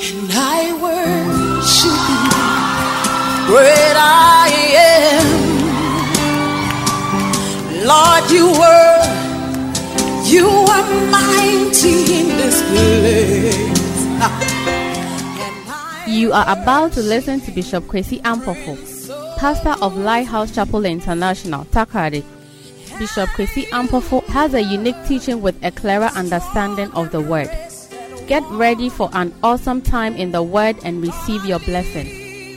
and I worship you, great I am. Lord, you are mighty in this place. You are about to listen to Bishop Tracy Ampofo, pastor of Lighthouse Chapel International, Tarkhari. Bishop Tracy Ampofo has a unique teaching with a clearer understanding of the Word. Get ready for an awesome time in the Word and receive your blessing,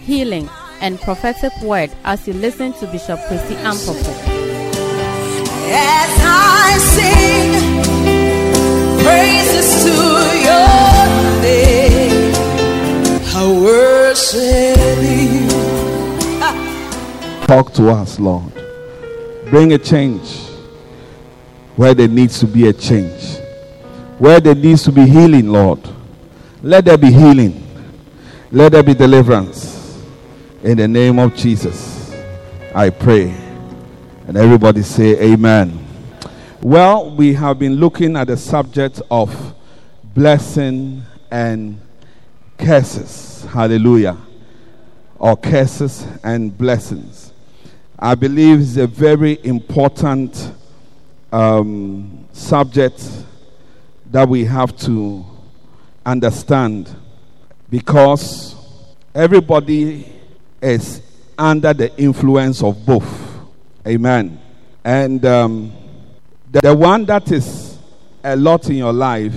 healing, and prophetic word as you listen to Bishop Tracy Ampofo. As I sing praises to your name, I worship you. Talk to us, Lord. Bring a change where there needs to be a change. Where there needs to be healing, Lord. Let there be healing. Let there be deliverance. In the name of Jesus, I pray. And everybody say amen. Well, we have been looking at the subject of blessing and curses. Hallelujah. Or curses and blessings. I believe it's a very important subject that we have to understand, because everybody is under the influence of both. Amen. And the one that is a lot in your life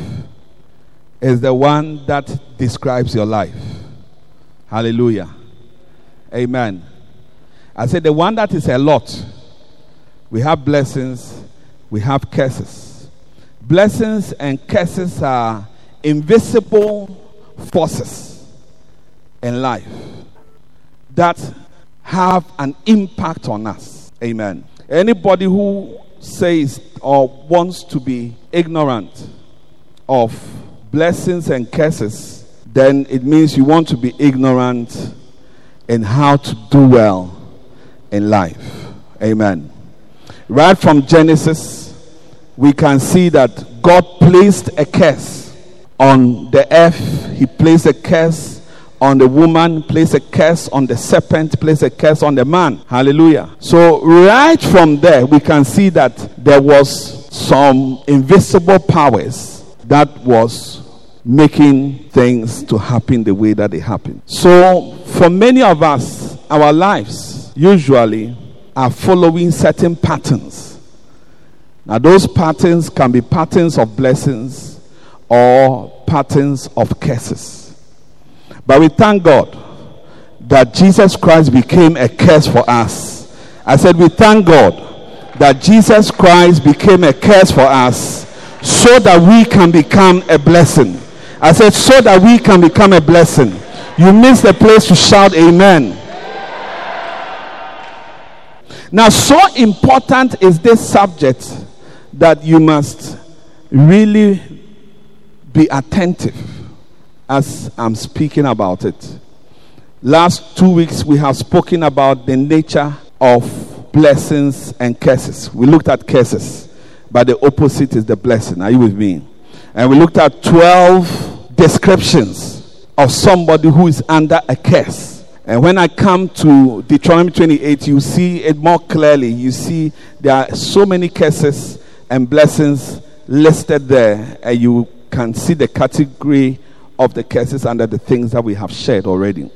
is the one that describes your life. Hallelujah. Amen. I said the one that is a lot. We have blessings, we have curses. Blessings and curses are invisible forces in life that have an impact on us. Amen. Anybody who says or wants to be ignorant of blessings and curses, then it means you want to be ignorant in how to do well in life. Amen. Right from Genesis, we can see that God placed a curse on the earth. He placed a curse on the woman, placed a curse on the serpent, placed a curse on the man. Hallelujah. So right from there, we can see that there was some invisible powers that was making things to happen the way that they happen. So for many of us, our lives usually are following certain patterns. Now those patterns can be patterns of blessings or patterns of curses. But we thank God that Jesus Christ became a curse for us. I said we thank God that Jesus Christ became a curse for us so that we can become a blessing. I said so that we can become a blessing. You missed the place to shout amen. Now, so important is this subject that you must really be attentive as I'm speaking about it. Last 2 weeks, we have spoken about the nature of blessings and curses. We looked at curses, but the opposite is the blessing. Are you with me? And we looked at 12 descriptions of somebody who is under a curse. And when I come to Deuteronomy 28, you see it more clearly. You see there are so many curses and blessings listed there. And you can see the category of the curses under the things that we have shared already.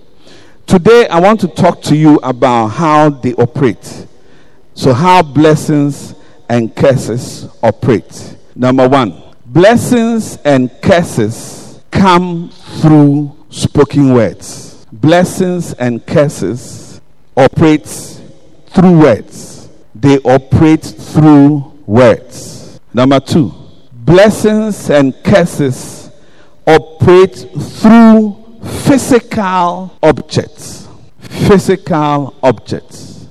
Today, I want to talk to you about how they operate. So how blessings and curses operate. Number one, blessings and curses come through spoken words. Blessings and curses operate through words. They operate through words. Number two, blessings and curses operate through physical objects. Physical objects.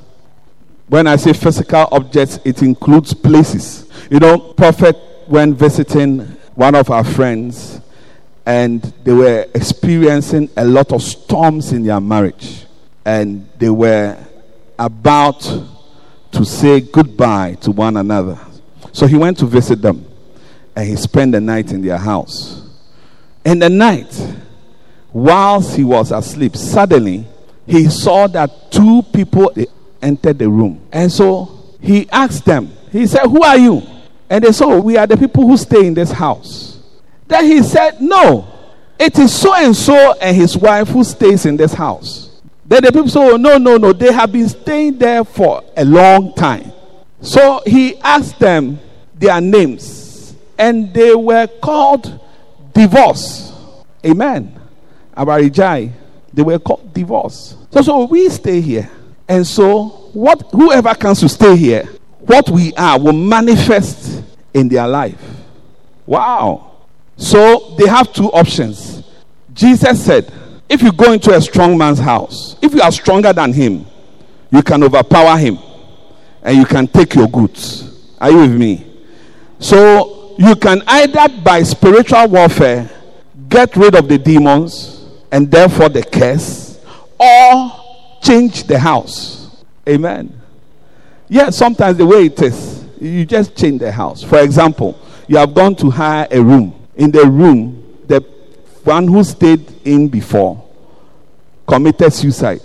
When I say physical objects, it includes places. You know, Prophet went visiting one of our friends, and they were experiencing a lot of storms in their marriage. And they were about to say goodbye to one another. So he went to visit them. And he spent the night in their house. In the night, whilst he was asleep, suddenly he saw that two people entered the room. And so he asked them, he said, "Who are you?" And they said, "We are the people who stay in this house." Then he said, "No, it is so and so and his wife who stays in this house." Then the people said, no, they have been staying there for a long time. So he asked them their names, and they were called divorce. Amen. Abarijai. They were called divorce. So we stay here. And so whoever comes to stay here, what we are will manifest in their life. Wow. So they have two options. Jesus said, if you go into a strong man's house, if you are stronger than him, you can overpower him and you can take your goods. Are you with me? So you can either by spiritual warfare get rid of the demons and therefore the curse, or change the house. Amen. Yes, sometimes the way it is, you just change the house. For example, you have gone to hire a room. In the room, the one who stayed in before committed suicide.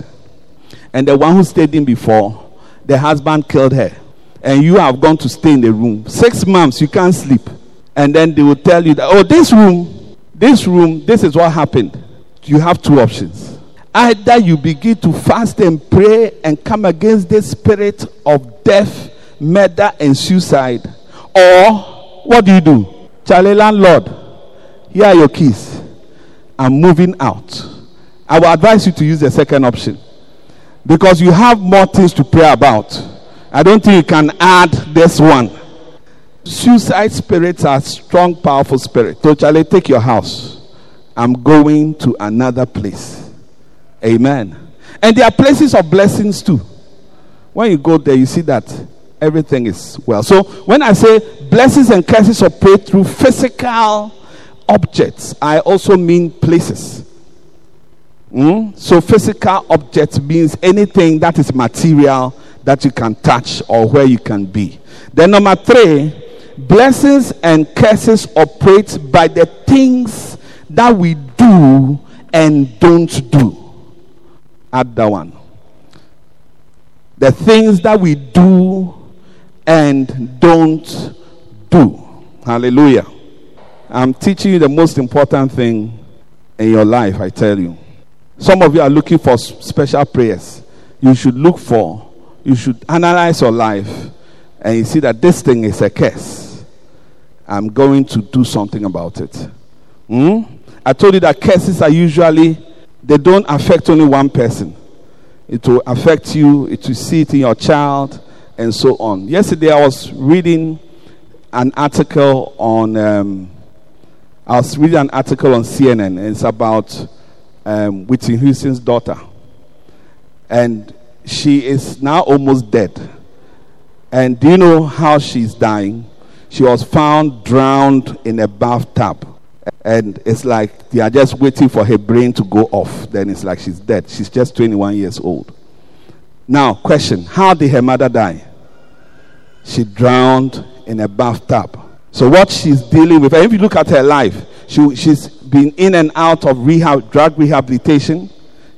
And the one who stayed in before, the husband killed her. And you have gone to stay in the room. 6 months, you can't sleep. And then they will tell you that, oh, this room, this is what happened. You have two options. Either you begin to fast and pray and come against the spirit of death, murder, and suicide. Or, what do? Charlie landlord, here are your keys. I'm moving out. I will advise you to use the second option. Because you have more things to pray about. I don't think you can add this one. Suicide spirits are strong, powerful spirits. So Charlie, take your house. I'm going to another place. Amen. And there are places of blessings too. When you go there, you see that everything is well. So when I say blessings and curses operate through physical objects, I also mean places. So physical objects means anything that is material that you can touch or where you can be. Then number 3, blessings and curses operate by the things that we do and don't do. Add that one. The things that we do and don't do. Hallelujah. I'm teaching you the most important thing in your life, I tell you. Some of you are looking for special prayers. You should analyze your life and you see that this thing is a curse. I'm going to do something about it. I told you that curses are usually, they don't affect only one person. It will affect you, it will see it in your child, and so on. Yesterday I was reading an article on CNN, and it's about Whitney Houston's daughter. And she is now almost dead. And do you know how she's dying? She was found drowned in a bathtub. And it's like they are just waiting for her brain to go off. Then it's like she's dead. She's just 21 years old. Now, question. How did her mother die? She drowned in a bathtub. So what she's dealing with, if you look at her life, she's been in and out of drug rehabilitation,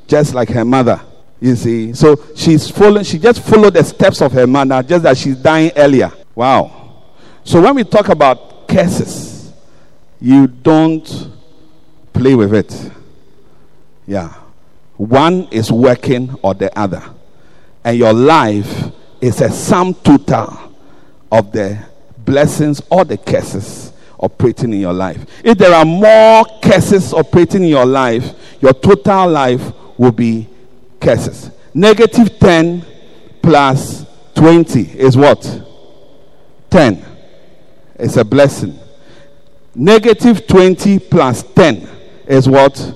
just like her mother, you see. So she just followed the steps of her mother, just that she's dying earlier. Wow. So when we talk about curses, you don't play with it. Yeah. One is working or the other. And your life is a sum total of the blessings or the curses operating in your life. If there are more curses operating in your life, your total life will be curses. Negative 10 plus 20 is what? 10. It's a blessing. Negative 20 plus 10 is what?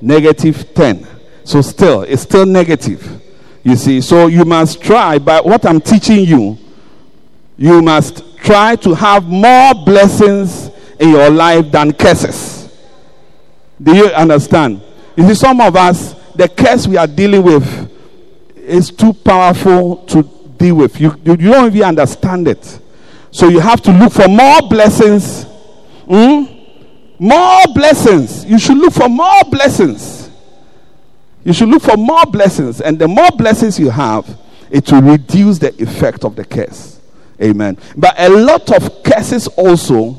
Negative 10. So it's still negative. You see, so you must try, by what I'm teaching you, you must try to have more blessings in your life than curses. Do you understand? You see, some of us, the curse we are dealing with is too powerful to deal with. You don't even understand it. So you have to look for more blessings More blessings. You should look for more blessings. You should look for more blessings. And the more blessings you have, it will reduce the effect of the curse. Amen. But a lot of curses also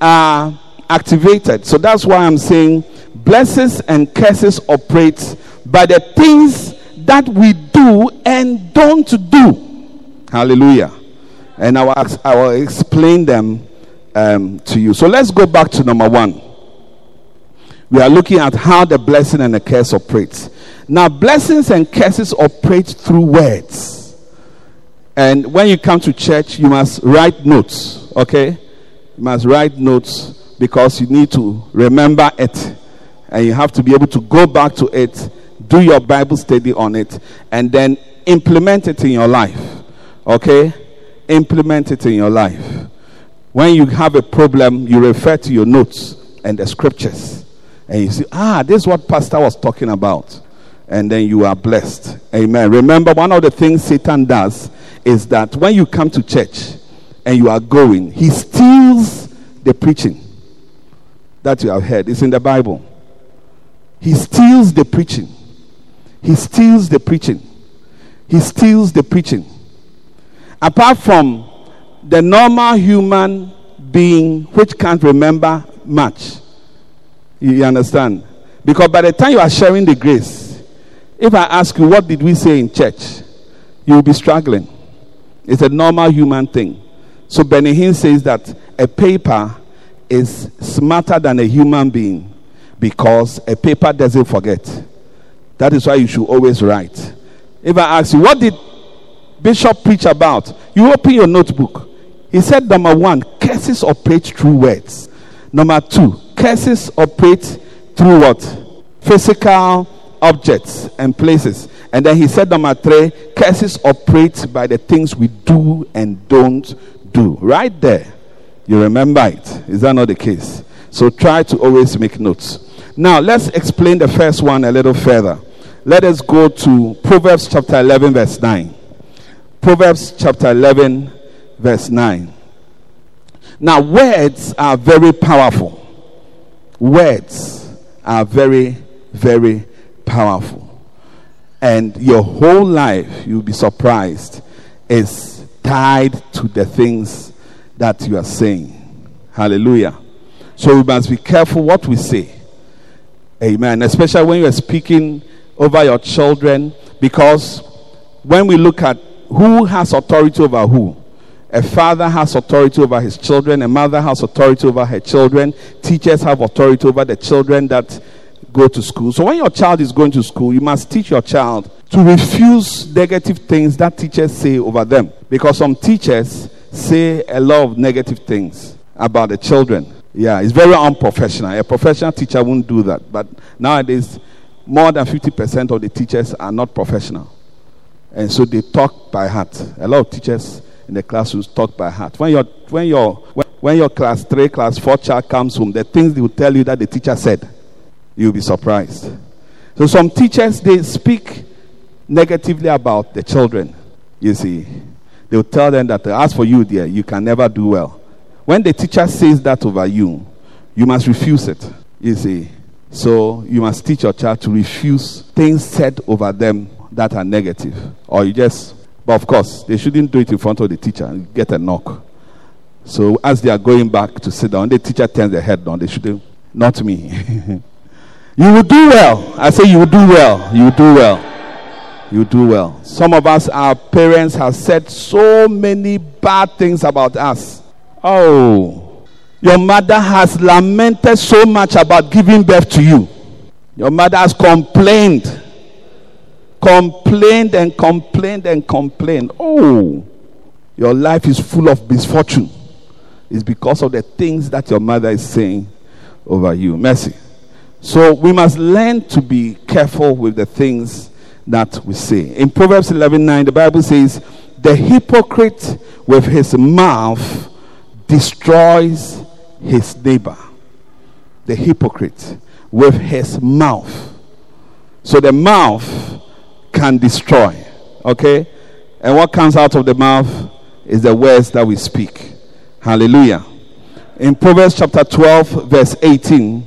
are activated. So that's why I'm saying blessings and curses operate by the things that we do and don't do. Hallelujah. And I will explain them to you. So let's go back to number one. We are looking at how the blessing and the curse operates. Now, blessings and curses operate through words. And when you come to church, you must write notes, okay? You must write notes because you need to remember it. And you have to be able to go back to it, do your Bible study on it, and then implement it in your life, okay? Implement it in your life. When you have a problem, you refer to your notes and the scriptures. And you see, this is what Pastor was talking about. And then you are blessed. Amen. Remember, one of the things Satan does is that when you come to church and you are going, he steals the preaching that you have heard. It's in the Bible. He steals the preaching. He steals the preaching. He steals the preaching. Apart from the normal human being which can't remember much. You understand? Because by the time you are sharing the grace, if I ask you, what did we say in church? You will be struggling. It's a normal human thing. So Benny Hinn says that a paper is smarter than a human being because a paper doesn't forget. That is why you should always write. If I ask you, what did Bishop preach about? You open your notebook. He said, number one, curses operate through words. Number two, curses operate through what? Physical objects and places. And then he said, number three, curses operate by the things we do and don't do. Right there. You remember it. Is that not the case? So try to always make notes. Now, let's explain the first one a little further. Let us go to Proverbs chapter 11, verse 9. Proverbs chapter 11, verse 9. Now, words are very powerful. Words are very, very powerful. And your whole life, you'll be surprised, is tied to the things that you are saying. Hallelujah. So we must be careful what we say. Amen. Especially when you are speaking over your children, because when we look at who has authority over who? A father has authority over his children. A mother has authority over her children. Teachers have authority over the children that go to school. So when your child is going to school, you must teach your child to refuse negative things that teachers say over them. Because some teachers say a lot of negative things about the children. Yeah, it's very unprofessional. A professional teacher won't do that. But nowadays, more than 50% of the teachers are not professional. And so they talk by heart. A lot of teachers in the classrooms talk by heart. When your class 3, class 4 child comes home, the things they will tell you that the teacher said, you'll be surprised. So some teachers, they speak negatively about the children. You see, they'll tell them that, as for you, dear, you can never do well. When the teacher says that over you, you must refuse it. You see, so you must teach your child to refuse things said over them that are negative. Or you just, but of course, they shouldn't do it in front of the teacher and get a knock. So as they are going back to sit down, the teacher turns their head down. They shouldn't, not me. You will do well. I say you will do well. You will do well. You will do well. Some of us, our parents have said so many bad things about us. Oh, your mother has lamented so much about giving birth to you. Your mother has complained. Oh, your life is full of misfortune. It's because of the things that your mother is saying over you. Mercy. So we must learn to be careful with the things that we say. In Proverbs 11:9, the Bible says, the hypocrite with his mouth destroys his neighbor. The hypocrite with his mouth. So the mouth can destroy, okay? And what comes out of the mouth is the words that we speak. Hallelujah. in Proverbs chapter 12 verse 18.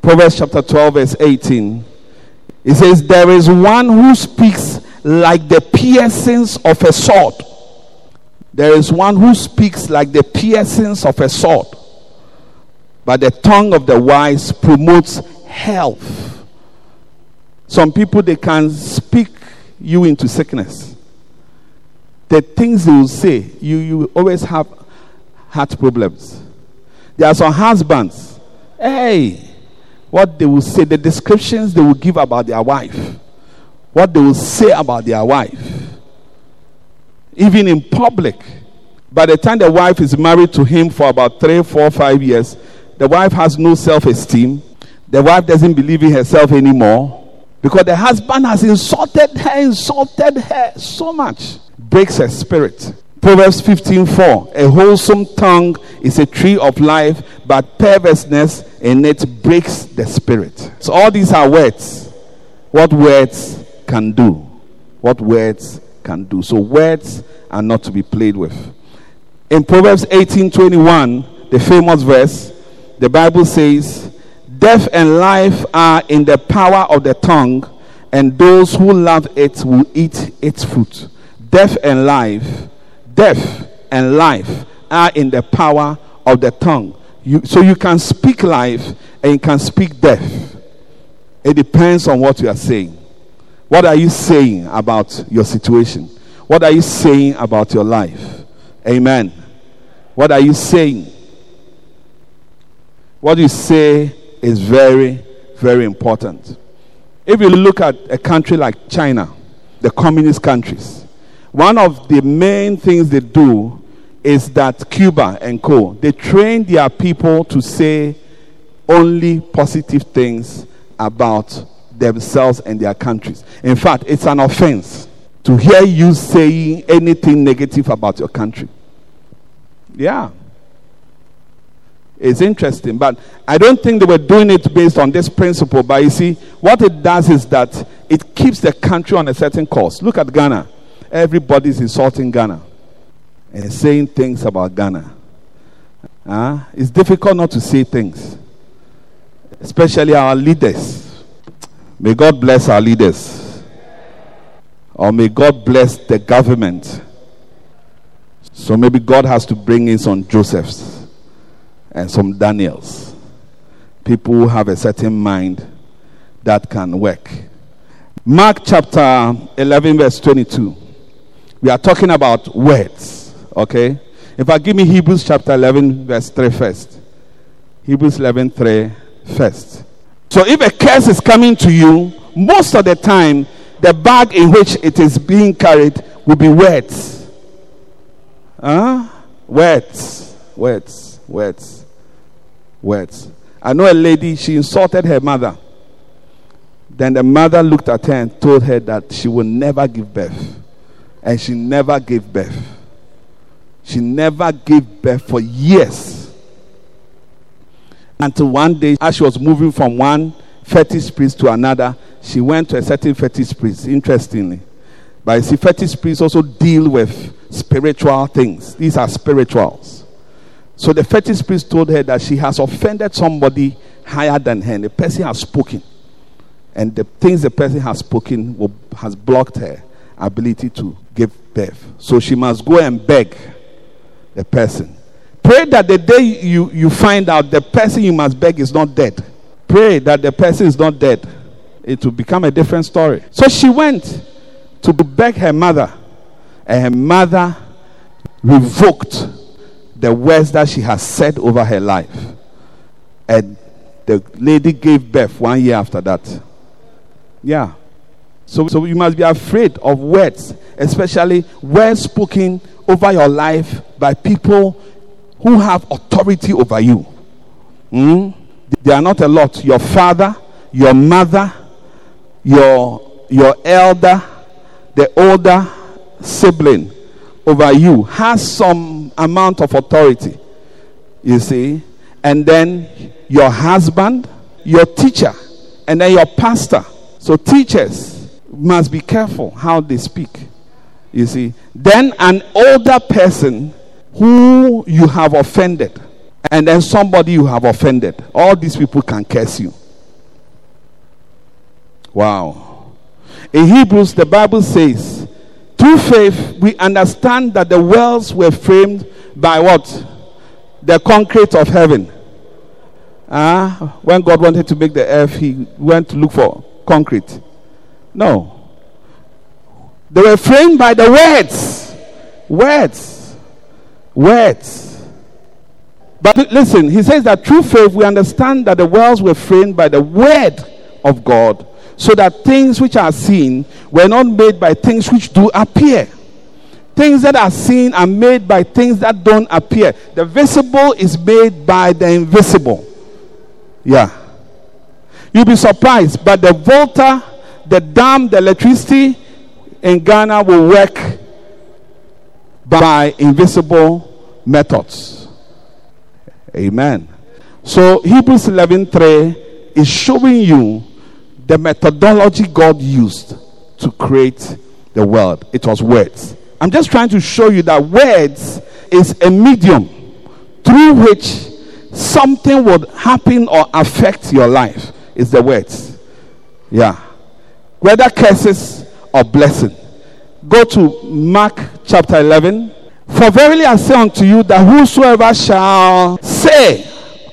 Proverbs chapter 12 verse 18. It says, there is one who speaks like the piercings of a sword. There is one who speaks like the piercings of a sword. But the tongue of the wise promotes health. Some people, they can speak you into sickness. The things they will say, you always have heart problems. There are some husbands, what they will say, the descriptions they will give about their wife, what they will say about their wife, even in public. By the time the wife is married to him for about 3, 4, 5 years, the wife has no self-esteem. The wife doesn't believe in herself anymore because the husband has insulted her so much. Breaks her spirit. Proverbs 15:4. A wholesome tongue is a tree of life, but perverseness in it breaks the spirit. So all these are words. What words can do. What words can do. So words are not to be played with. In Proverbs 18:21, the famous verse, the Bible says, death and life are in the power of the tongue, and those who love it will eat its fruit. Death and life are in the power of the tongue. So you can speak life and you can speak death. It depends on what you are saying. What are you saying about your situation? What are you saying about your life? Amen. What are you saying? What you say is very, very important. If you look at a country like China, the communist countries, one of the main things they do is that Cuba and co, they train their people to say only positive things about themselves and their countries. In fact, it's an offense to hear you saying anything negative about your country. Yeah. It's interesting, but I don't think they were doing it based on this principle. But you see, what it does is that it keeps the country on a certain course. Look at Ghana. Everybody's insulting Ghana and saying things about Ghana. It's difficult not to say things, especially our leaders. May God bless our leaders, or may God bless the government. So maybe God has to bring in some Josephs and some Daniels, people who have a certain mind that can work. Mark chapter 11 verse 22. We are talking about words, okay? In fact, give me Hebrews chapter 11 verse 3 first. Hebrews 11:3 first. So if a curse is coming to you, most of the time, the bag in which it is being carried will be words. Words. I know a lady, she insulted her mother. Then the mother looked at her and told her that she would never give birth. And she never gave birth. She never gave birth for years. Until one day, as she was moving from one fetish priest to another, she went to a certain fetish priest, interestingly. But you see, fetish priests also deal with spiritual things. These are spirituals. So the fetish priest told her that she has offended somebody higher than her. And the person has spoken. And the things the person has spoken has blocked her ability to give birth. So she must go and beg the person. Pray that the day you find out the person you must beg is not dead. Pray that the person is not dead. It will become a different story. So she went to beg her mother. And her mother revoked the words that she has said over her life. And the lady gave birth 1 year after that. Yeah. So you must be afraid of words, especially words spoken over your life by people who have authority over you. They are not a lot. Your father, your mother, your elder, the older sibling over you has some amount of authority, you see. And then your husband, your teacher, and then your pastor. So teachers must be careful how they speak, you see. Then an older person who you have offended. and then somebody you have offended. All these people can curse you. Wow. In Hebrews, the Bible says, through faith, we understand that the worlds were framed by what? The concrete of heaven. When God wanted to make the earth, he went to look for concrete. No. They were framed by the words. But listen, he says that through faith we understand that the worlds were framed by the word of God, so that things which are seen were not made by things which do appear. Things that are seen are made by things that don't appear. The visible is made by the invisible. Yeah. You'll be surprised, but the volta, the dam, the electricity in Ghana will work by invisible methods. Amen. So Hebrews 11:3 is showing you the methodology God used to create the world. It was words. I'm just trying to show you that words is a medium through which something would happen or affect your life. It's the words. Yeah. Whether curses or blessing. Go to Mark chapter 11. For verily I say unto you that whosoever shall say,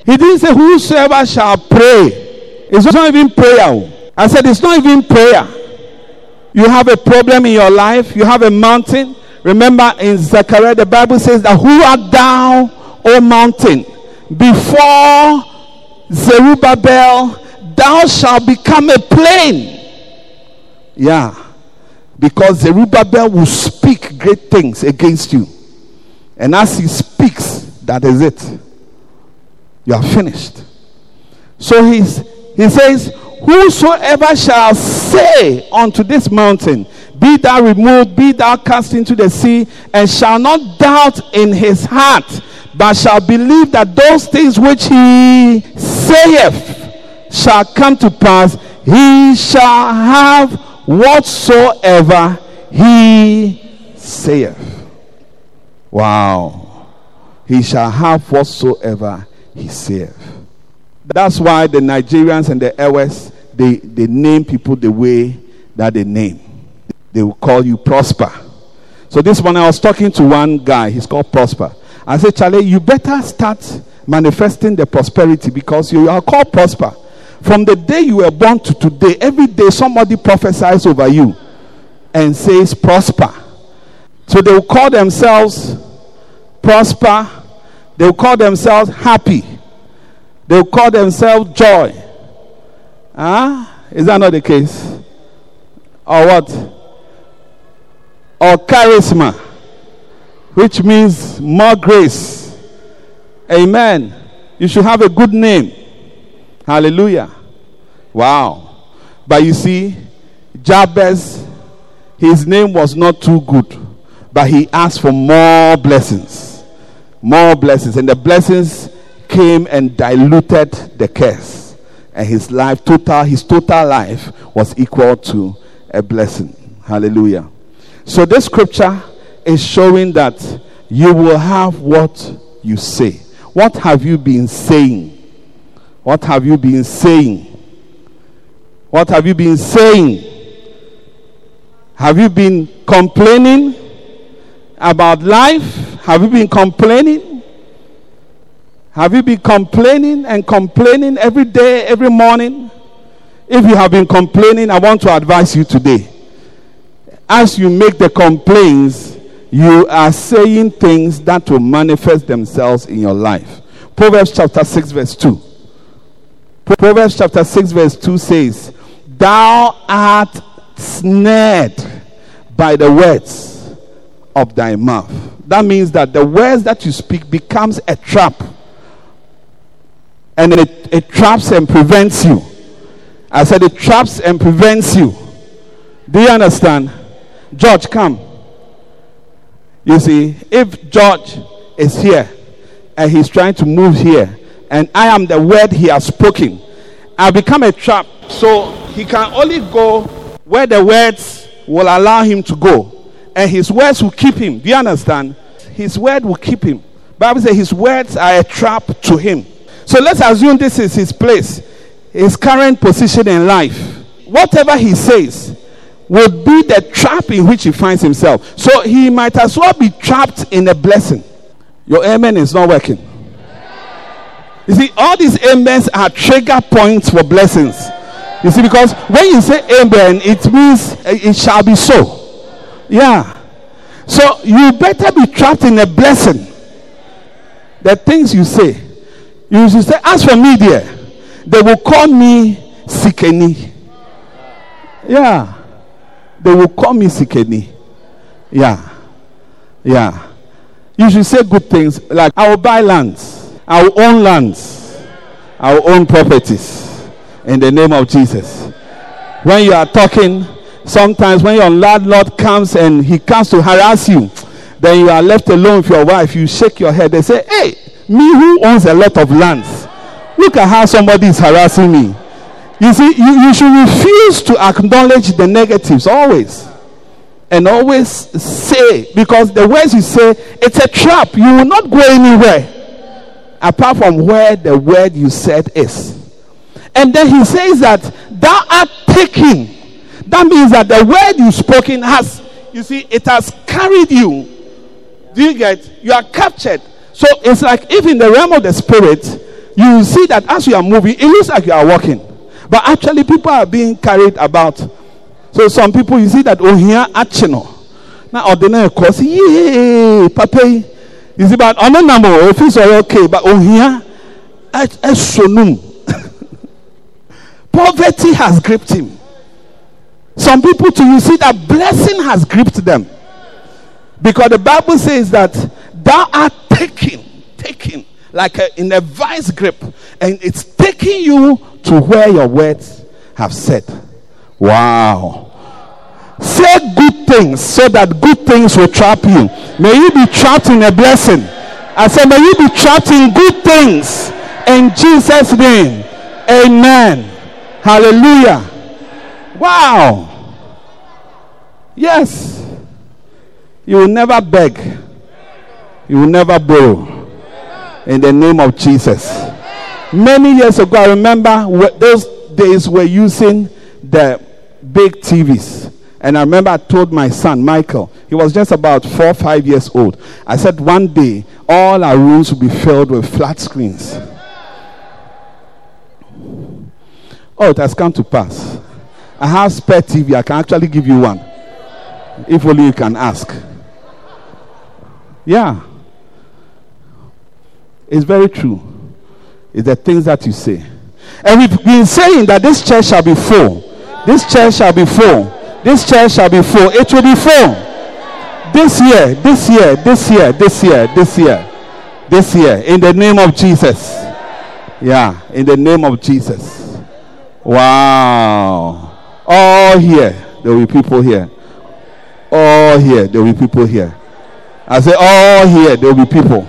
he didn't say whosoever shall pray. It's not even prayer. I said it's not even prayer. You have a problem in your life. You have a mountain. Remember in Zechariah, the Bible says that who art thou, O mountain? Before Zerubbabel, thou shalt become a plain. Yeah. Because Zerubbabel will speak great things against you. And as he speaks, that is it. You are finished. So he says, whosoever shall say unto this mountain, be thou removed, be thou cast into the sea, and shall not doubt in his heart, but shall believe that those things which he saith shall come to pass, he shall have whatsoever he saith. Wow. He shall have whatsoever he saith. That's why the Nigerians and the Ewas, they name people the way that they name. They will call you Prosper. So this one, I was talking to one guy. He's called Prosper. I said, Charlie, you better start manifesting the prosperity, because you are called Prosper. From the day you were born to today, every day somebody prophesies over you and says Prosper. So they will call themselves Prosper. They will call themselves Happy. They will call themselves Joy. Is that not the case? Or what? Or Charisma, which means more grace. Amen. You should have a good name. Hallelujah. Wow. But you see, Jabez, his name was not too good, but he asked for more blessings. More blessings. And the blessings came and diluted the curse, and his total life was equal to a blessing. Hallelujah. So this scripture is showing that you will have what you say. What have you been saying? What have you been saying? What have you been saying? Have you been complaining about life? Have you been complaining? Have you been complaining and complaining every day, every morning? If you have been complaining, I want to advise you today. As you make the complaints, you are saying things that will manifest themselves in your life. Proverbs chapter 6 verse 2. Proverbs chapter 6 verse 2 says, thou art snared by the words of thy mouth. That means that the words that you speak becomes a trap. And it traps and prevents you. I said it traps and prevents you. Do you understand? George, come. You see, if George is here and he's trying to move here, and I am the word he has spoken, I become a trap. So he can only go where the words will allow him to go. And his words will keep him. Do you understand? His word will keep him. Bible says his words are a trap to him. So let's assume this is his place, his current position in life. Whatever he says would be the trap in which he finds himself. So he might as well be trapped in a blessing. Your amen is not working. You see, all these amens are trigger points for blessings. You see, because when you say amen, it means it shall be so. Yeah. So you better be trapped in a blessing. The things you say. You should say, as for me, dear, they will call me Sikeni. Yeah. They will call me Sikeni. Yeah. Yeah. You should say good things like, I will buy lands, our own properties, in the name of Jesus. When you are talking, sometimes when your landlord comes and he comes to harass you, then you are left alone with your wife. You shake your head. They say, hey, me who owns a lot of lands, look at how somebody is harassing me. You see, you should refuse to acknowledge the negatives always. And always say, because the words you say, it's a trap. You will not go anywhere apart from where the word you said is. And then he says that thou art taken. That means that the word you spoken has, you see, it has carried you. Do you get? You are captured. So it's like if in the realm of the spirit, you will see that as you are moving, it looks like you are walking. But actually people are being carried about. So some people, you see that, oh, here, achino. Now, ordinary, of course, yay, pape. You see, but on the number, if it's okay, but oh, here, sonum. Poverty has gripped him. Some people, too, you see that blessing has gripped them. Because the Bible says that thou art taken, like in a vice grip. And it's taking you to where your words have said. Wow. Say good things so that good things will trap you. May you be trapped in a blessing. I said, may you be trapped in good things. In Jesus' name. Amen. Hallelujah. Wow. Yes. You will never beg. You will never borrow. In the name of Jesus. Many years ago, I remember those days we're using the big TVs. And I remember I told my son, Michael, he was just about 4 or 5 years old. I said, one day, all our rooms will be filled with flat screens. Oh, it has come to pass. I have spare TV. I can actually give you one. If only you can ask. Yeah. It's very true. It's the things that you say. And we've been saying that this church shall be full. This church shall be full. This church shall be full. It will be full. This year, this year, this year, this year, this year, this year. In the name of Jesus. Yeah, in the name of Jesus. Wow. All here, there will be people here. All here, there will be people here. I say, all here, there will be people.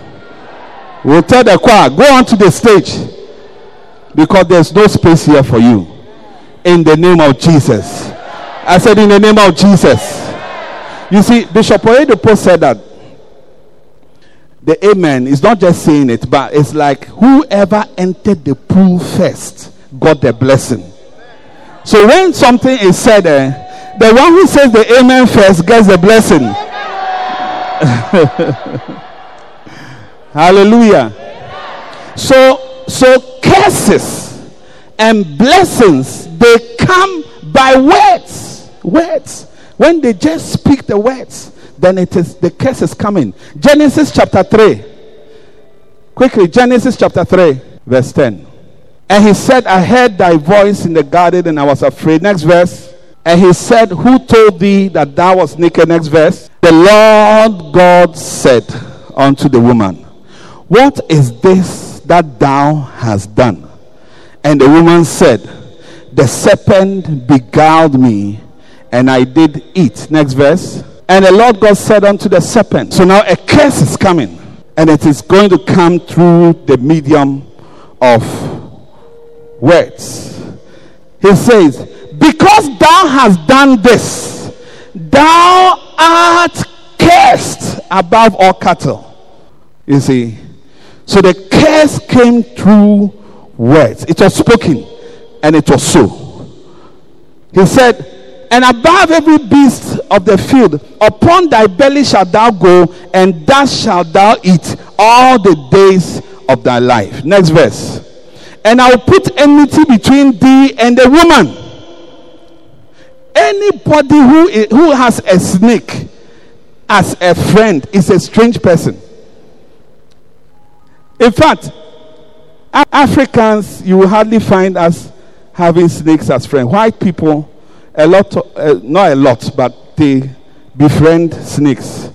We'll tell the choir, go on to the stage. Because there's no space here for you. In the name of Jesus. I said, in the name of Jesus. You see, Bishop Oyedepo said that the amen is not just saying it, but it's like whoever entered the pool first got the blessing. So when something is said, the one who says the amen first gets the blessing. Hallelujah. So curses and blessings, they come by words. Words. When they just speak the words, then it is the curse is coming. Genesis chapter 3. Quickly, Genesis chapter 3, verse 10. And he said, I heard thy voice in the garden, and I was afraid. Next verse. And he said, who told thee that thou wast naked? Next verse. The Lord God said unto the woman, what is this that thou hast done? And the woman said, the serpent beguiled me, and I did eat. Next verse. And the Lord God said unto the serpent. So now a curse is coming, and it is going to come through the medium of words. He says, because thou hast done this, thou art cursed above all cattle, You see? So the curse came through words. It was spoken, and it was so. He said, and above every beast of the field, upon thy belly shalt thou go, and dust shalt thou eat all the days of thy life. Next verse. And I will put enmity between thee and the woman. Anybody who has a snake as a friend is a strange person. In fact, Africans, you will hardly find us having snakes as friends. White people, not a lot, but they befriend snakes.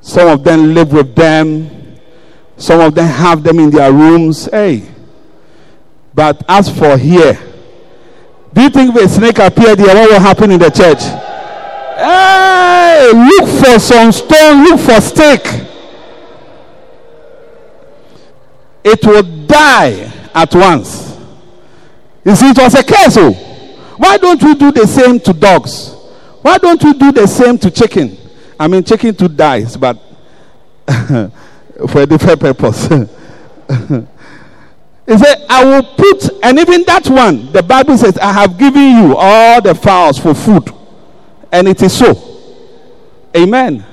Some of them live with them. Some of them have them in their rooms. Hey, but as for here, do you think if a snake appeared here, what will happen in the church? Hey, look for some stone, look for stick. It will die at once. You see, it was a curse. Why don't we do the same to dogs? Why don't we do the same to chicken? I mean, chicken too dies, but for a different purpose. He said, I will put, and even that one, the Bible says, I have given you all the fowls for food. And it is so. Amen.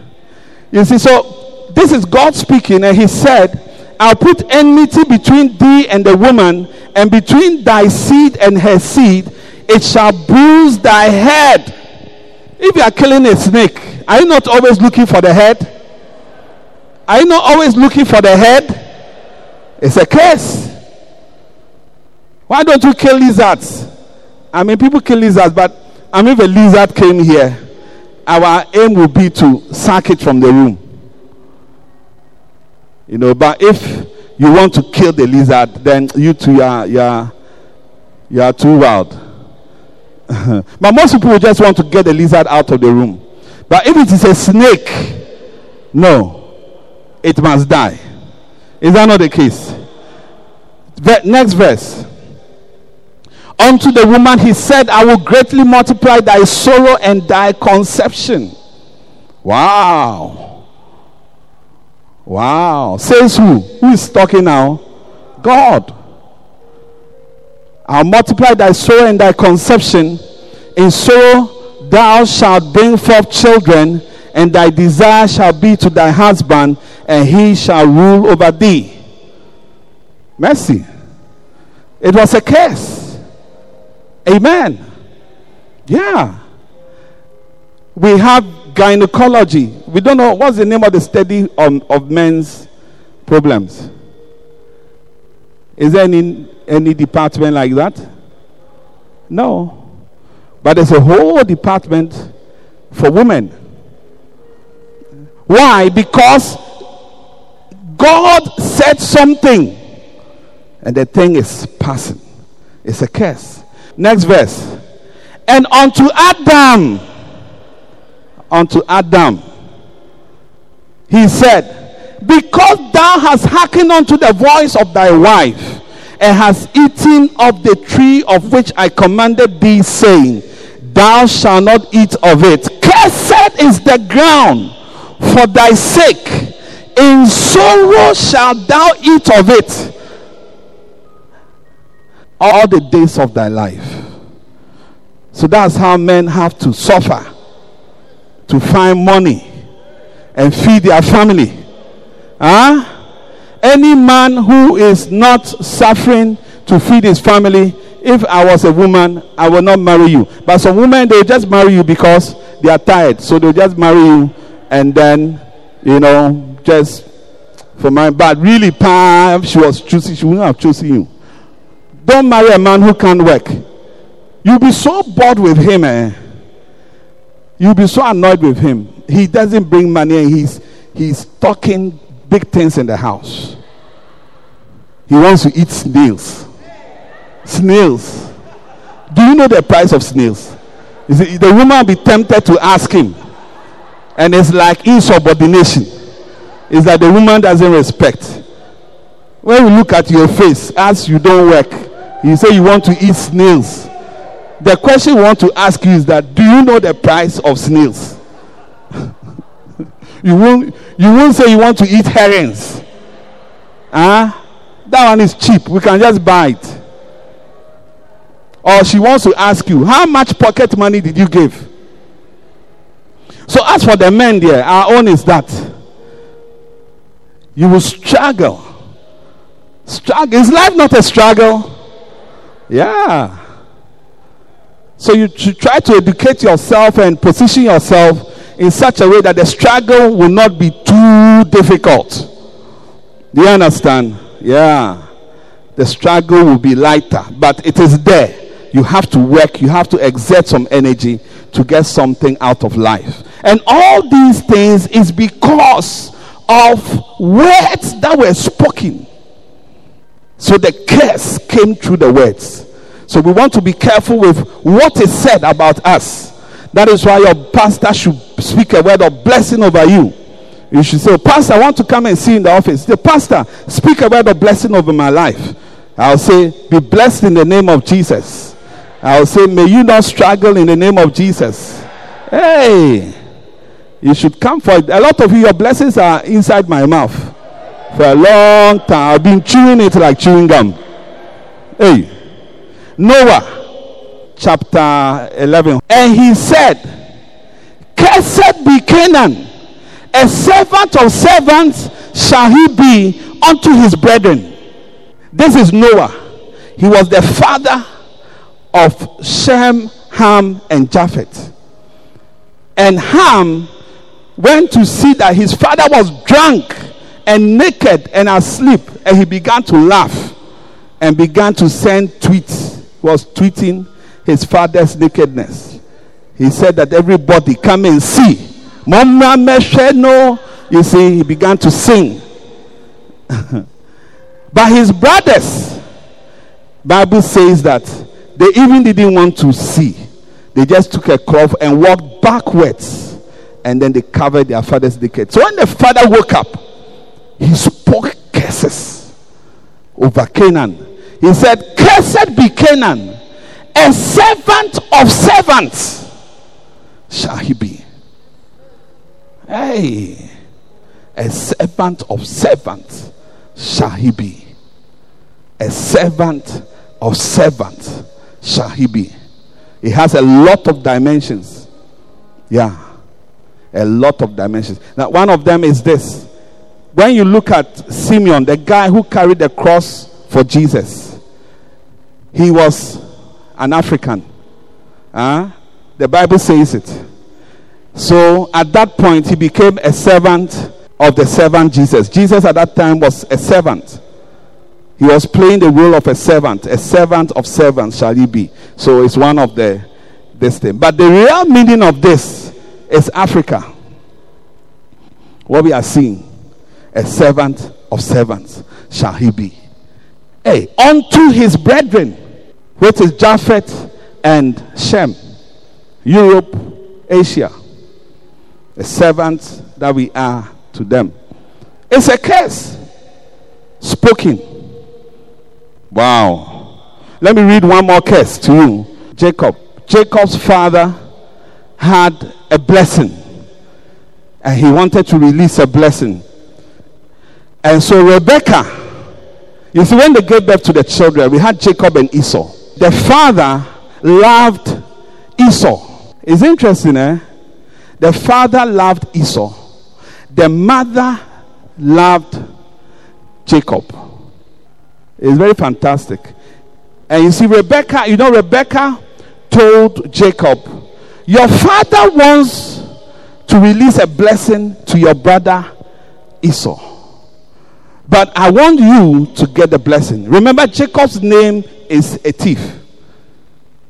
You see, so this is God speaking, and he said, I'll put enmity between thee and the woman, and between thy seed and her seed. It shall bruise thy head. If you are killing a snake, are you not always looking for the head? Are you not always looking for the head? It's a curse. Why don't you kill lizards? I mean, people kill lizards, but I mean, if a lizard came here, our aim would be to sack it from the room. You know, but if you want to kill the lizard, then you too you are too wild. But most people just want to get the lizard out of the room. But if it is a snake, no, it must die. Is that not the case? Next verse. Unto the woman he said, I will greatly multiply thy sorrow and thy conception. Wow. Wow. Says who? Who is talking now? God. I'll multiply thy sorrow and thy conception. In sorrow thou shalt bring forth children, and thy desire shall be to thy husband, and he shall rule over thee. Mercy. It was a curse. Amen. Yeah. We have gynecology. We don't know what's the name of the study of men's problems. Is there any department like that? No. But there's a whole department for women. Why? Because God said something, and the thing is passing. It's a curse. Next verse. And unto Adam, he said, because thou hast hearkened unto the voice of thy wife, and has eaten of the tree of which I commanded thee, saying, thou shalt not eat of it. Cursed is the ground for thy sake. In sorrow shalt thou eat of it all the days of thy life. So that's how men have to suffer to find money and feed their family. Huh? Any man who is not suffering to feed his family, if I was a woman, I would not marry you. But some women, they'll just marry you because they are tired. So they'll just marry you, and then, you know, just for my... But really, she was choosing. She wouldn't have chosen you. Don't marry a man who can't work. You'll be so bored with him. You'll be so annoyed with him. He doesn't bring money, and he's talking big things in the house. He wants to eat snails. Snails. Do you know the price of snails? The woman will be tempted to ask him. And it's like insubordination. It's that the woman doesn't respect. When you look at your face as you don't work, you say you want to eat snails. The question we want to ask you is that, do you know the price of snails? You won't say you want to eat herrings. That one is cheap. We can just buy it. Or she wants to ask you, how much pocket money did you give? So as for the men there, our own is that. You will struggle. Is life not a struggle? Yeah. So you try to educate yourself and position yourself in such a way that the struggle will not be too difficult. Do you understand? Yeah. The struggle will be lighter, but it is there. You have to work, you have to exert some energy to get something out of life. And all these things is because of words that were spoken. So the curse came through the words. So we want to be careful with what is said about us. That is why your pastor should speak a word of blessing over you. You should say, Pastor, I want to come and see you in the office. The pastor, speak a word of blessing over my life. I'll say, be blessed in the name of Jesus. I'll say, may you not struggle in the name of Jesus. Hey, you should come for it. A lot of you, your blessings are inside my mouth. For a long time, I've been chewing it like chewing gum. Hey, Noah, chapter 11. And he said, cursed be Canaan, a servant of servants shall he be unto his brethren. This is Noah. He was the father of Shem, Ham, and Japheth. And Ham went to see that his father was drunk and naked and asleep. And he began to laugh and began to send tweets. He was tweeting his father's nakedness. He said that everybody come and see. Mama Mesheno. You see, he began to sing. But his brothers, Bible says that they even didn't want to see. They just took a cloth and walked backwards. And then they covered their father's naked. So when the father woke up, he spoke curses over Canaan. He said, cursed be Canaan, a servant of servants shall he be. Hey, a servant of servants shall he be. A servant of servants shall he be. It has a lot of dimensions. Yeah. A lot of dimensions. Now, one of them is this. When you look at Simeon, the guy who carried the cross for Jesus, he was an African. The Bible says it. So, at that point, he became a servant of the servant Jesus. Jesus at that time was a servant. He was playing the role of a servant. A servant of servants shall he be. So it's one of this thing. But the real meaning of this is Africa. What we are seeing. A servant of servants shall he be. Hey, unto his brethren, which is Japheth and Shem, Europe, Asia. A servant that we are to them. It's a curse spoken. Wow. Let me read one more curse to you. Jacob's father had a blessing and he wanted to release a blessing. And so Rebecca, you see, when they gave birth to the children, we had Jacob and Esau. The father loved Esau. It's interesting, the father loved Esau. The mother loved Jacob. It's very fantastic. And you see, Rebecca told Jacob, your father wants to release a blessing to your brother Esau. But I want you to get the blessing. Remember, Jacob's name is a thief.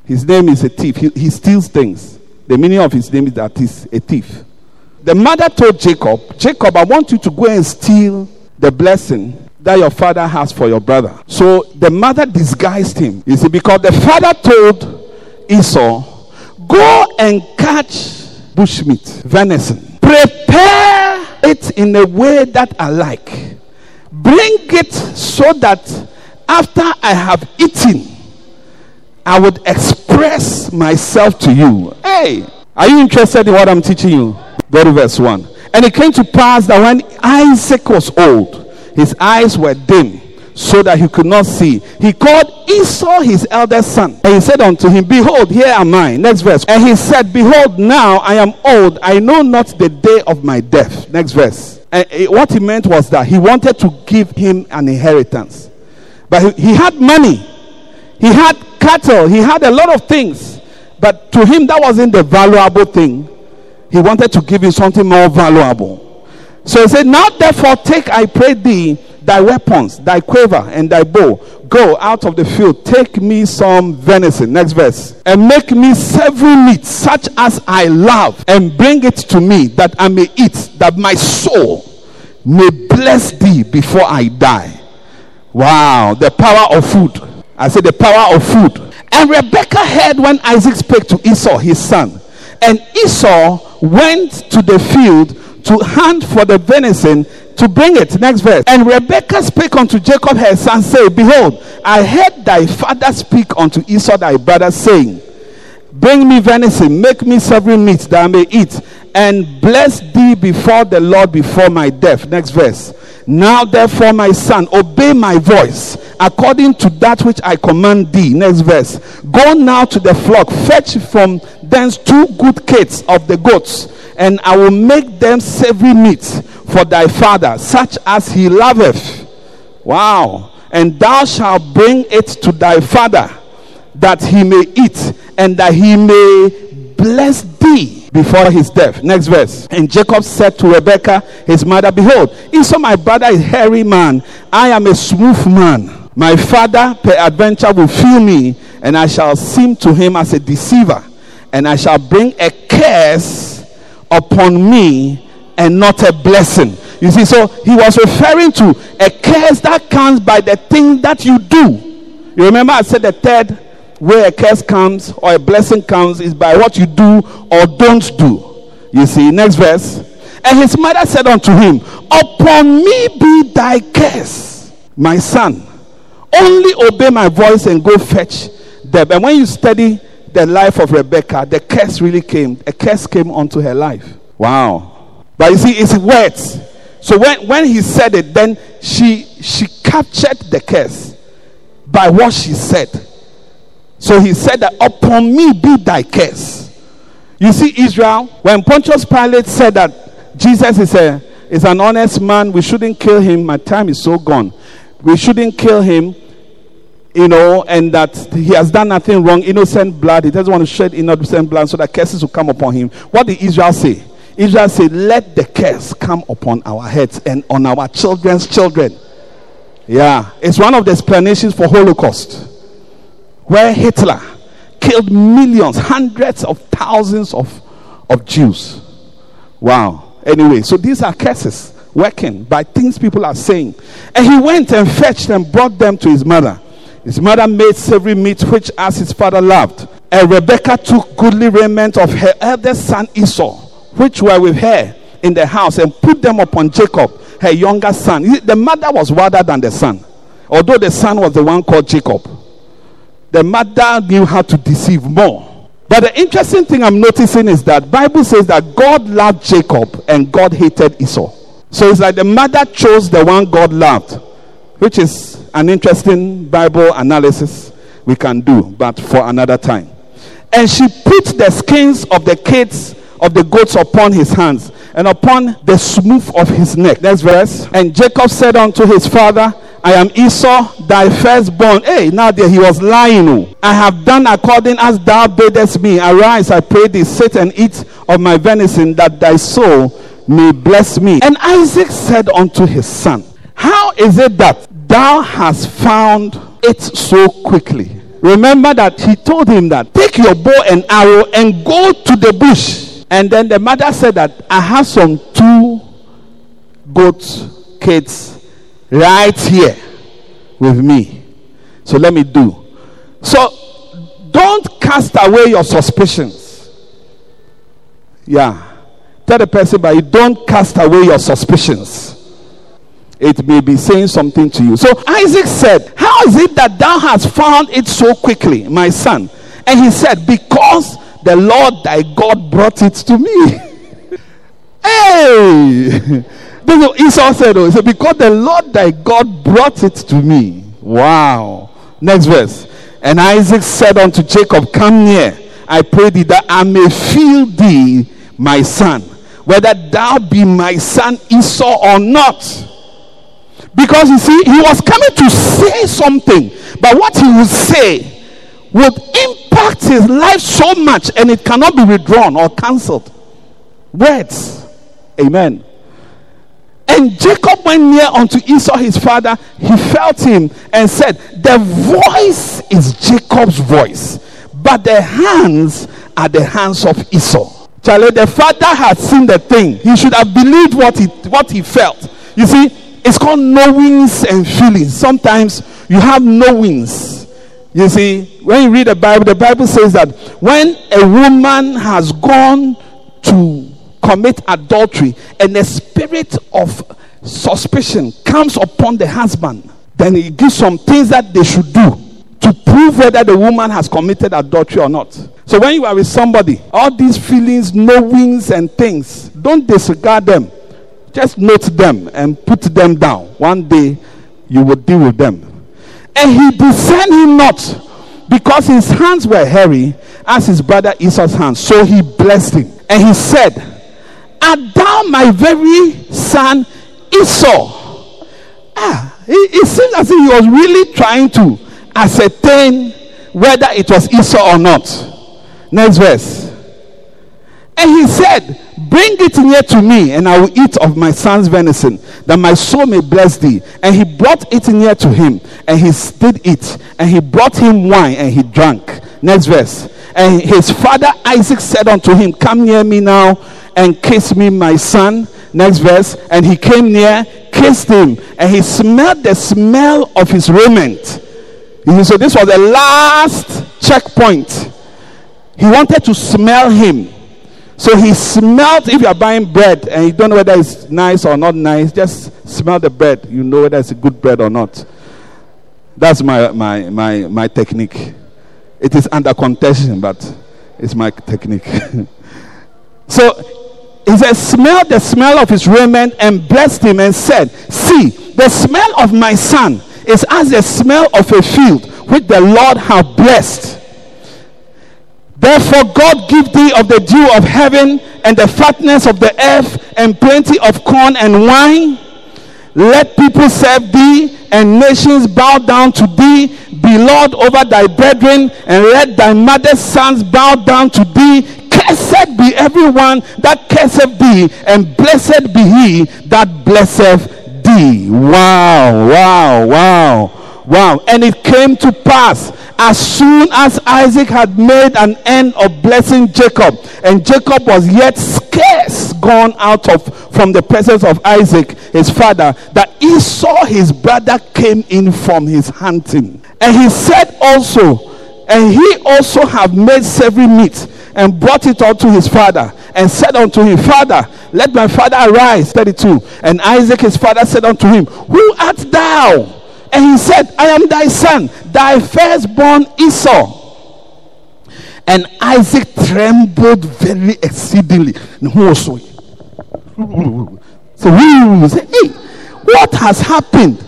His name is a thief. He steals things. The meaning of his name is that he's a thief. The mother told Jacob, I want you to go and steal the blessing that your father has for your brother. So the mother disguised him. You see, because the father told Esau, go and catch bushmeat, venison. Prepare it in a way that I like. Bring it so that after I have eaten, I would express myself to you. Hey, are you interested in what I'm teaching you? Go to verse 1. And it came to pass that when Isaac was old, His eyes were dim, so that he could not see. He called Esau his eldest son, and he said unto him, Behold, here am I. Next verse. And he said, Behold, now I am old. I know not the day of my death. Next verse. And what he meant was that he wanted to give him an inheritance. But he had money. He had cattle. He had a lot of things. But to him, that wasn't the valuable thing. He wanted to give him something more valuable. So he said, Now therefore take, I pray thee, thy weapons, thy quiver, and thy bow. Go out of the field, take me some venison. Next verse. And make me several meats, such as I love, and bring it to me, that I may eat, that my soul may bless thee before I die. Wow, the power of food. I said the power of food. And Rebecca heard when Isaac spake to Esau, his son. And Esau went to the field to hunt for the venison, to bring it. Next verse. And Rebekah spake unto Jacob her son, saying, Behold, I heard thy father speak unto Esau thy brother, saying, Bring me venison, make me several meats, that I may eat, and bless thee before the Lord before my death. Next verse. Now therefore, my son, obey my voice, according to that which I command thee. Next verse. Go now to the flock, fetch from thence 2 good kids of the goats, and I will make them savory meats for thy father, such as he loveth. Wow. And thou shalt bring it to thy father, that he may eat, and that he may bless thee before his death. Next verse. And Jacob said to Rebekah his mother, Behold, Esau my brother is a hairy man, I am a smooth man. My father peradventure will feel me, and I shall seem to him as a deceiver, and I shall bring a curse upon me and not a blessing. You see, so he was referring to a curse that comes by the thing that you do. You remember I said the third way a curse comes or a blessing comes is by what you do or don't do. You see, next verse. And his mother said unto him, Upon me be thy curse, my son. Only obey my voice and go fetch them. And when you study the life of Rebecca, the curse really came. A curse came onto her life. Wow. But you see, it's words. So when he said it, then she captured the curse by what she said. So he said that upon me be thy curse. You see, Israel, when Pontius Pilate said that Jesus is an honest man, we shouldn't kill him, my time is so gone, we shouldn't kill him, you know, and that he has done nothing wrong, innocent blood, he doesn't want to shed innocent blood so that curses will come upon him. What did Israel say? Israel said, let the curse come upon our heads and on our children's children. Yeah, it's one of the explanations for Holocaust, where Hitler killed millions, hundreds of thousands of Jews. Wow. Anyway, so these are curses working by things people are saying. And he went and fetched and brought them to his mother. His mother made savory meat, which as his father loved. And Rebekah took goodly raiment of her eldest son Esau, which were with her in the house, and put them upon Jacob, her younger son. The mother was wiser than the son, although the son was the one called Jacob. The mother knew how to deceive more. But the interesting thing I'm noticing is that Bible says that God loved Jacob and God hated Esau. So it's like the mother chose the one God loved, which is an interesting Bible analysis we can do, but for another time. And she put the skins of the kids of the goats upon his hands and upon the smooth of his neck. Next verse. And Jacob said unto his father, I am Esau, thy firstborn. Hey, now there he was lying. I have done according as thou badest me. Arise, I pray thee, sit and eat of my venison, that thy soul may bless me. And Isaac said unto his son, How is it that thou hast found it so quickly? Remember that he told him that, Take your bow and arrow and go to the bush. And then the mother said that I have some 2 goat kids right here with me. So let me do. So don't cast away your suspicions. Yeah. Tell the person, but you don't cast away your suspicions. It may be saying something to you. So Isaac said, How is it that thou hast found it so quickly, my son? And he said, Because the Lord thy God brought it to me. Hey, That's what Esau said. He said, because the Lord thy God brought it to me. Wow. Next verse. And Isaac said unto Jacob, come near, I pray thee, that I may feel thee, my son, whether thou be my son Esau or not. Because you see, he was coming to say something, but what he would say would impact his life so much, and it cannot be withdrawn or cancelled. Words. Amen. And Jacob went near unto Esau his father. He felt him and said, the voice is Jacob's voice, but the hands are the hands of Esau. Charlie, the father had seen the thing. He should have believed what he felt. You see, it's called knowings and feelings. Sometimes you have knowings. You see, when you read the Bible says that when a woman has gone to commit adultery and the spirit of suspicion comes upon the husband, then he gives some things that they should do to prove whether the woman has committed adultery or not. So when you are with somebody, all these feelings, knowings and things, don't disregard them. Just note them and put them down. One day you will deal with them. And he discerned him not, because his hands were hairy as his brother Esau's hands. So he blessed him. And he said, art thou my very son Esau? It seems as if he was really trying to ascertain whether it was Esau or not. Next verse. And he said, bring it near to me, and I will eat of my son's venison, that my soul may bless thee. And he brought it near to him, and he did eat, and he brought him wine, and he drank. Next verse. And his father Isaac said unto him, come near me now, and kiss me, my son. Next verse. And he came near, kissed him, and he smelled the smell of his raiment. So this was the last checkpoint. He wanted to smell him. So he smelled. If you are buying bread and you don't know whether it's nice or not nice, just smell the bread. You know whether it's a good bread or not. That's my technique. It is under contention, but it's my technique. So he said, smell the smell of his raiment, and blessed him and said, see, the smell of my son is as the smell of a field which the Lord hath blessed. Therefore God give thee of the dew of heaven, and the fatness of the earth, and plenty of corn and wine. Let people serve thee, and nations bow down to thee. Be Lord over thy brethren, and let thy mother's sons bow down to thee. Blessed be everyone that curseth thee, and blessed be he that blesseth thee. Wow, wow, wow, wow. And it came to pass, as soon as Isaac had made an end of blessing Jacob, and Jacob was yet scarce gone out from the presence of Isaac, his father, that Esau his brother came in from his hunting. And he said also, and he also have made savory meat, and brought it unto his father, and said unto him, Father, let my father arise. 32. And Isaac his father said unto him, who art thou? And he said, I am thy son, thy firstborn Esau. And Isaac trembled very exceedingly. So he said, hey, what has happened?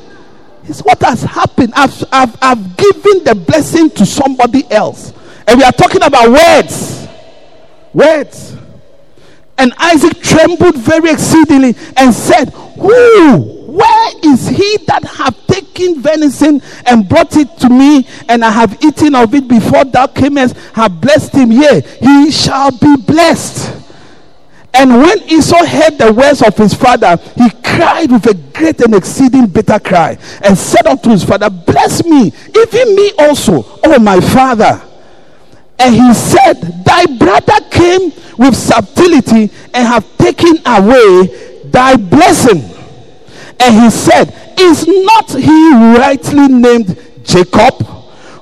What has happened? I've given the blessing to somebody else. And we are talking about words. Words. And Isaac trembled very exceedingly and said, where is he that hath taken venison and brought it to me, and I have eaten of it before thou camest, have blessed him? Yea, he shall be blessed. And when Esau heard the words of his father, he cried with a great and exceeding bitter cry, and said unto his father, bless me, even me also, O my father. And he said, thy brother came with subtlety, and have taken away thy blessing. And he said, is not he rightly named Jacob?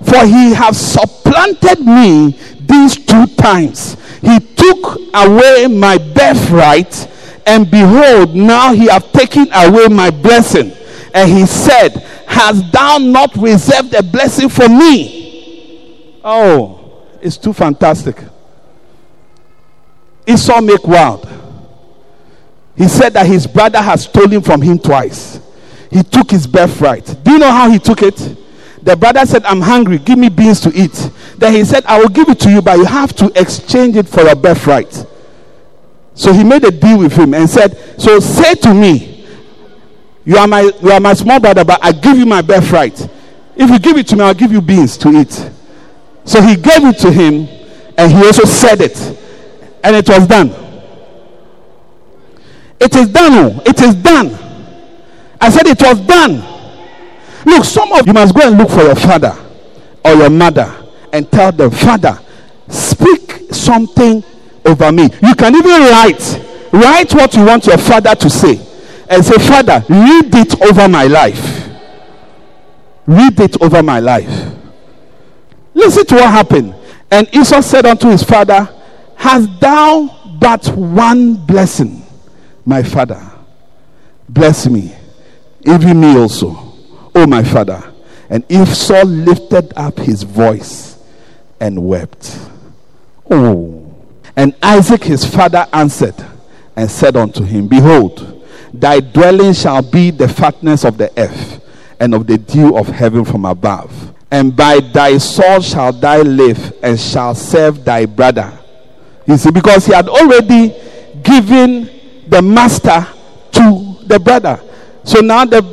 For he has supplanted me these 2 times. He took away my birthright, and behold, now he hath taken away my blessing. And he said, hast thou not reserved a blessing for me? Oh, it's too fantastic. Esau make wild. He said that his brother has stolen from him twice. He took his birthright. Do you know how he took it? The brother said, I'm hungry, give me beans to eat. Then he said, I will give it to you, but you have to exchange it for your birthright. So he made a deal with him and said, so say to me, you are my small brother, but I give you my birthright. If you give it to me, I'll give you beans to eat. So he gave it to him, and he also said it. And it was done. It is done. It is done. I said it was done. Look, some of you must go and look for your father or your mother and tell them, Father, speak something over me. You can even write what you want your father to say and say, Father, read it over my life. Read it over my life. Listen to what happened. And Esau said unto his father, hast thou but one blessing, my father? Bless me, even me also, O my father. And Esau lifted up his voice and wept. Oh. And Isaac his father answered and said unto him, behold, thy dwelling shall be the fatness of the earth and of the dew of heaven from above. And by thy sword shall thou live and shall serve thy brother. You see, because he had already given the master to the brother. So now the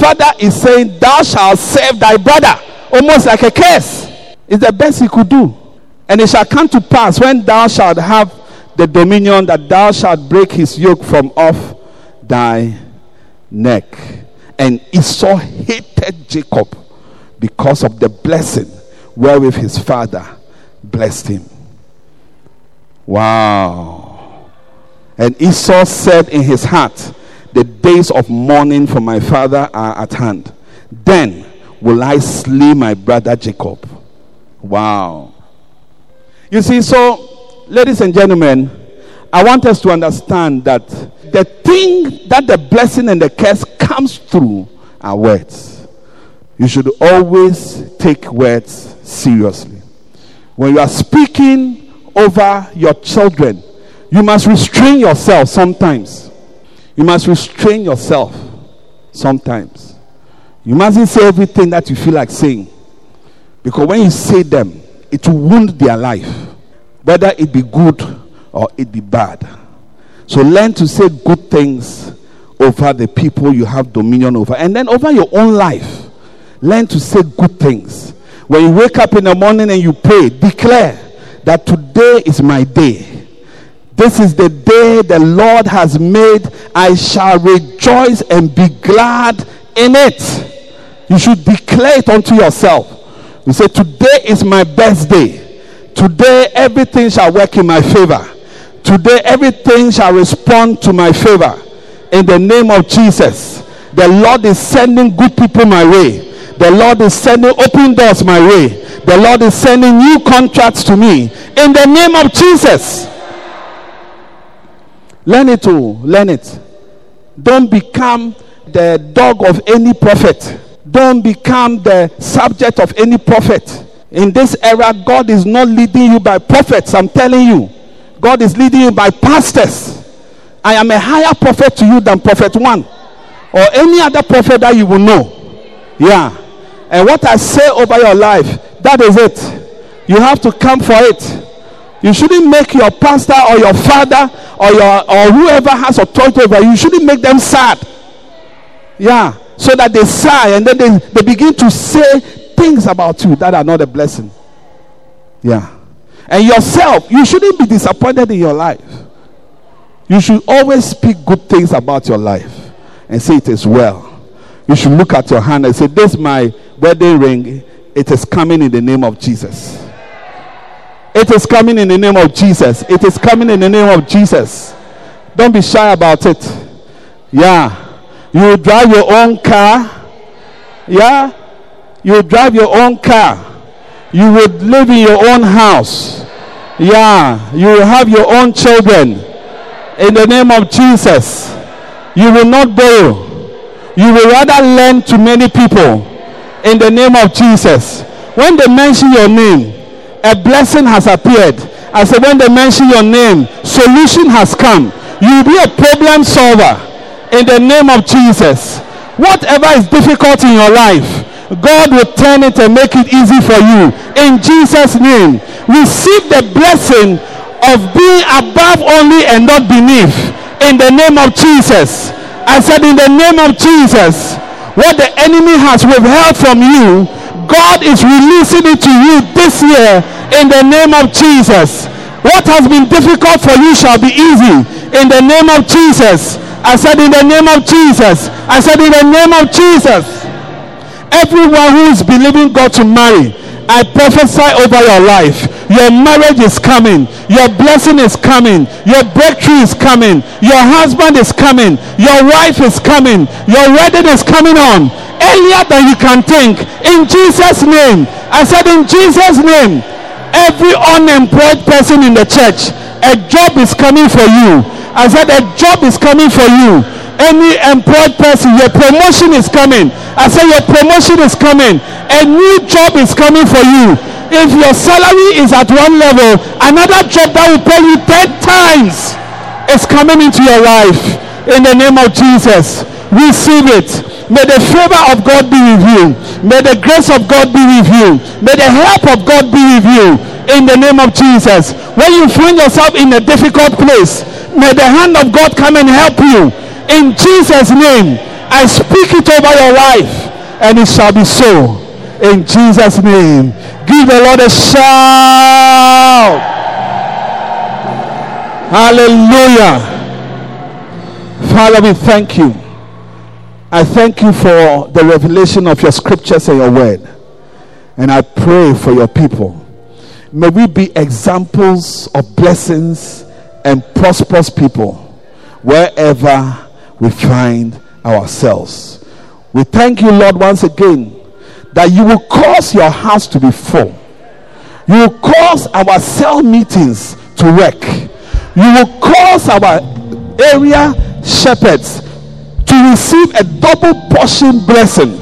father is saying, thou shalt save thy brother. Almost like a curse. It's the best he could do. And it shall come to pass when thou shalt have the dominion that thou shalt break his yoke from off thy neck. And Esau hated Jacob because of the blessing wherewith his father blessed him. Wow. And Esau said in his heart, the days of mourning for my father are at hand. Then will I slay my brother Jacob. Wow. You see, so, ladies and gentlemen, I want us to understand that the thing that the blessing and the curse comes through are words. You should always take words seriously. When you are speaking over your children, you must restrain yourself sometimes. You must restrain yourself sometimes. You mustn't say everything that you feel like saying. Because when you say them, it will wound their life. Whether it be good or it be bad. So learn to say good things over the people you have dominion over. And then over your own life, learn to say good things. When you wake up in the morning and you pray, declare that today is my day. This is the day the Lord has made. I shall rejoice and be glad in it. You should declare it unto yourself. You say, today is my best day. Today everything shall work in my favor. Today everything shall respond to my favor. In the name of Jesus, the Lord is sending good people my way. The Lord is sending open doors my way. The Lord is sending new contracts to me. In the name of Jesus. Learn it all. Learn it. Don't become the dog of any prophet. Don't become the subject of any prophet. In this era, God is not leading you by prophets. I'm telling you. God is leading you by pastors. I am a higher prophet to you than Prophet 1. Or any other prophet that you will know. Yeah. And what I say over your life, that is it. You have to come for it. You shouldn't make your pastor or your father or whoever has authority over you, you shouldn't make them sad. Yeah. So that they sigh and then they begin to say things about you that are not a blessing. Yeah. And yourself, you shouldn't be disappointed in your life. You should always speak good things about your life and say it is well. You should look at your hand and say, this is my wedding ring. It is coming in the name of Jesus. It is coming in the name of Jesus. It is coming in the name of Jesus. Don't be shy about it. Yeah. You drive your own car. Yeah. You drive your own car. You would live in your own house. Yeah. You will have your own children. In the name of Jesus. You will not borrow. You will rather lend to many people. In the name of Jesus. When they mention your name, a blessing has appeared. I said, when they mention your name, solution has come. You'll be a problem solver in the name of Jesus. Whatever is difficult in your life, God will turn it and make it easy for you. In Jesus' name, receive the blessing of being above only and not beneath. In the name of Jesus. I said, in the name of Jesus, what the enemy has withheld from you, God is releasing it to you this year. In the name of Jesus. What has been difficult for you shall be easy. In the name of Jesus. I said, in the name of Jesus. I said, in the name of Jesus. Everyone who is believing God to marry, I prophesy over your life. Your marriage is coming. Your blessing is coming. Your breakthrough is coming. Your husband is coming. Your wife is coming. Your wedding is coming on earlier than you can think. In Jesus' name. I said, in Jesus' name. Every unemployed person in the church, a job is coming for you. I said, a job is coming for you. Any employed person, your promotion is coming. I say, your promotion is coming. A new job is coming for you. If your salary is at one level, another job that will pay you 10 times is coming into your life. In the name of Jesus, receive it. May the favor of God be with you. May the grace of God be with you. May the help of God be with you. In the name of Jesus. When you find yourself in a difficult place, may the hand of God come and help you. In Jesus' name, I speak it over your life, and it shall be so. In Jesus' name, give the Lord a shout. Hallelujah. Father, we thank you. I thank you for the revelation of your scriptures and your word. And I pray for your people. May we be examples of blessings and prosperous people wherever we find ourselves. We thank you, Lord, once again that you will cause your house to be full. You will cause our cell meetings to work. You will cause our area shepherds to receive a double portion blessing.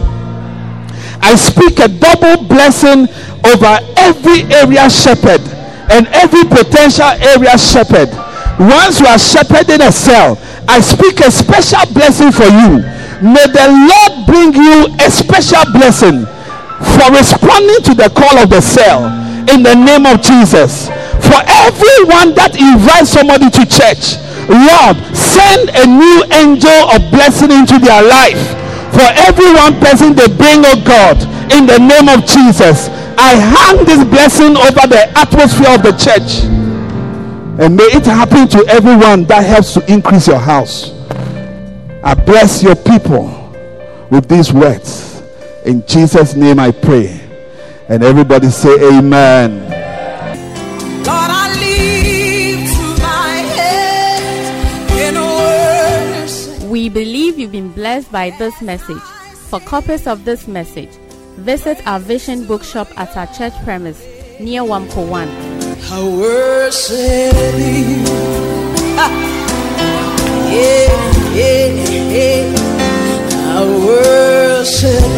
I speak a double blessing over every area shepherd and every potential area shepherd. Once you are shepherding a cell, I speak a special blessing for you. May the Lord bring you a special blessing for responding to the call of the cell in the name of Jesus. For everyone that invites somebody to church, Lord, send a new angel of blessing into their life. For every one person they bring, oh God, in the name of Jesus, I hand this blessing over the atmosphere of the church. And may it happen to everyone that helps to increase your house. I bless your people with these words. In Jesus' name I pray. And everybody say amen. Lord, I lift my head in worship. We believe you've been blessed by this message. For copies of this message, visit our Vision Bookshop at our church premise near Wamkoan. I worship you. Yeah, yeah, yeah. I worship you.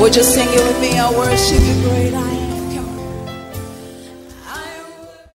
Would you sing it with me? I worship you, great I am.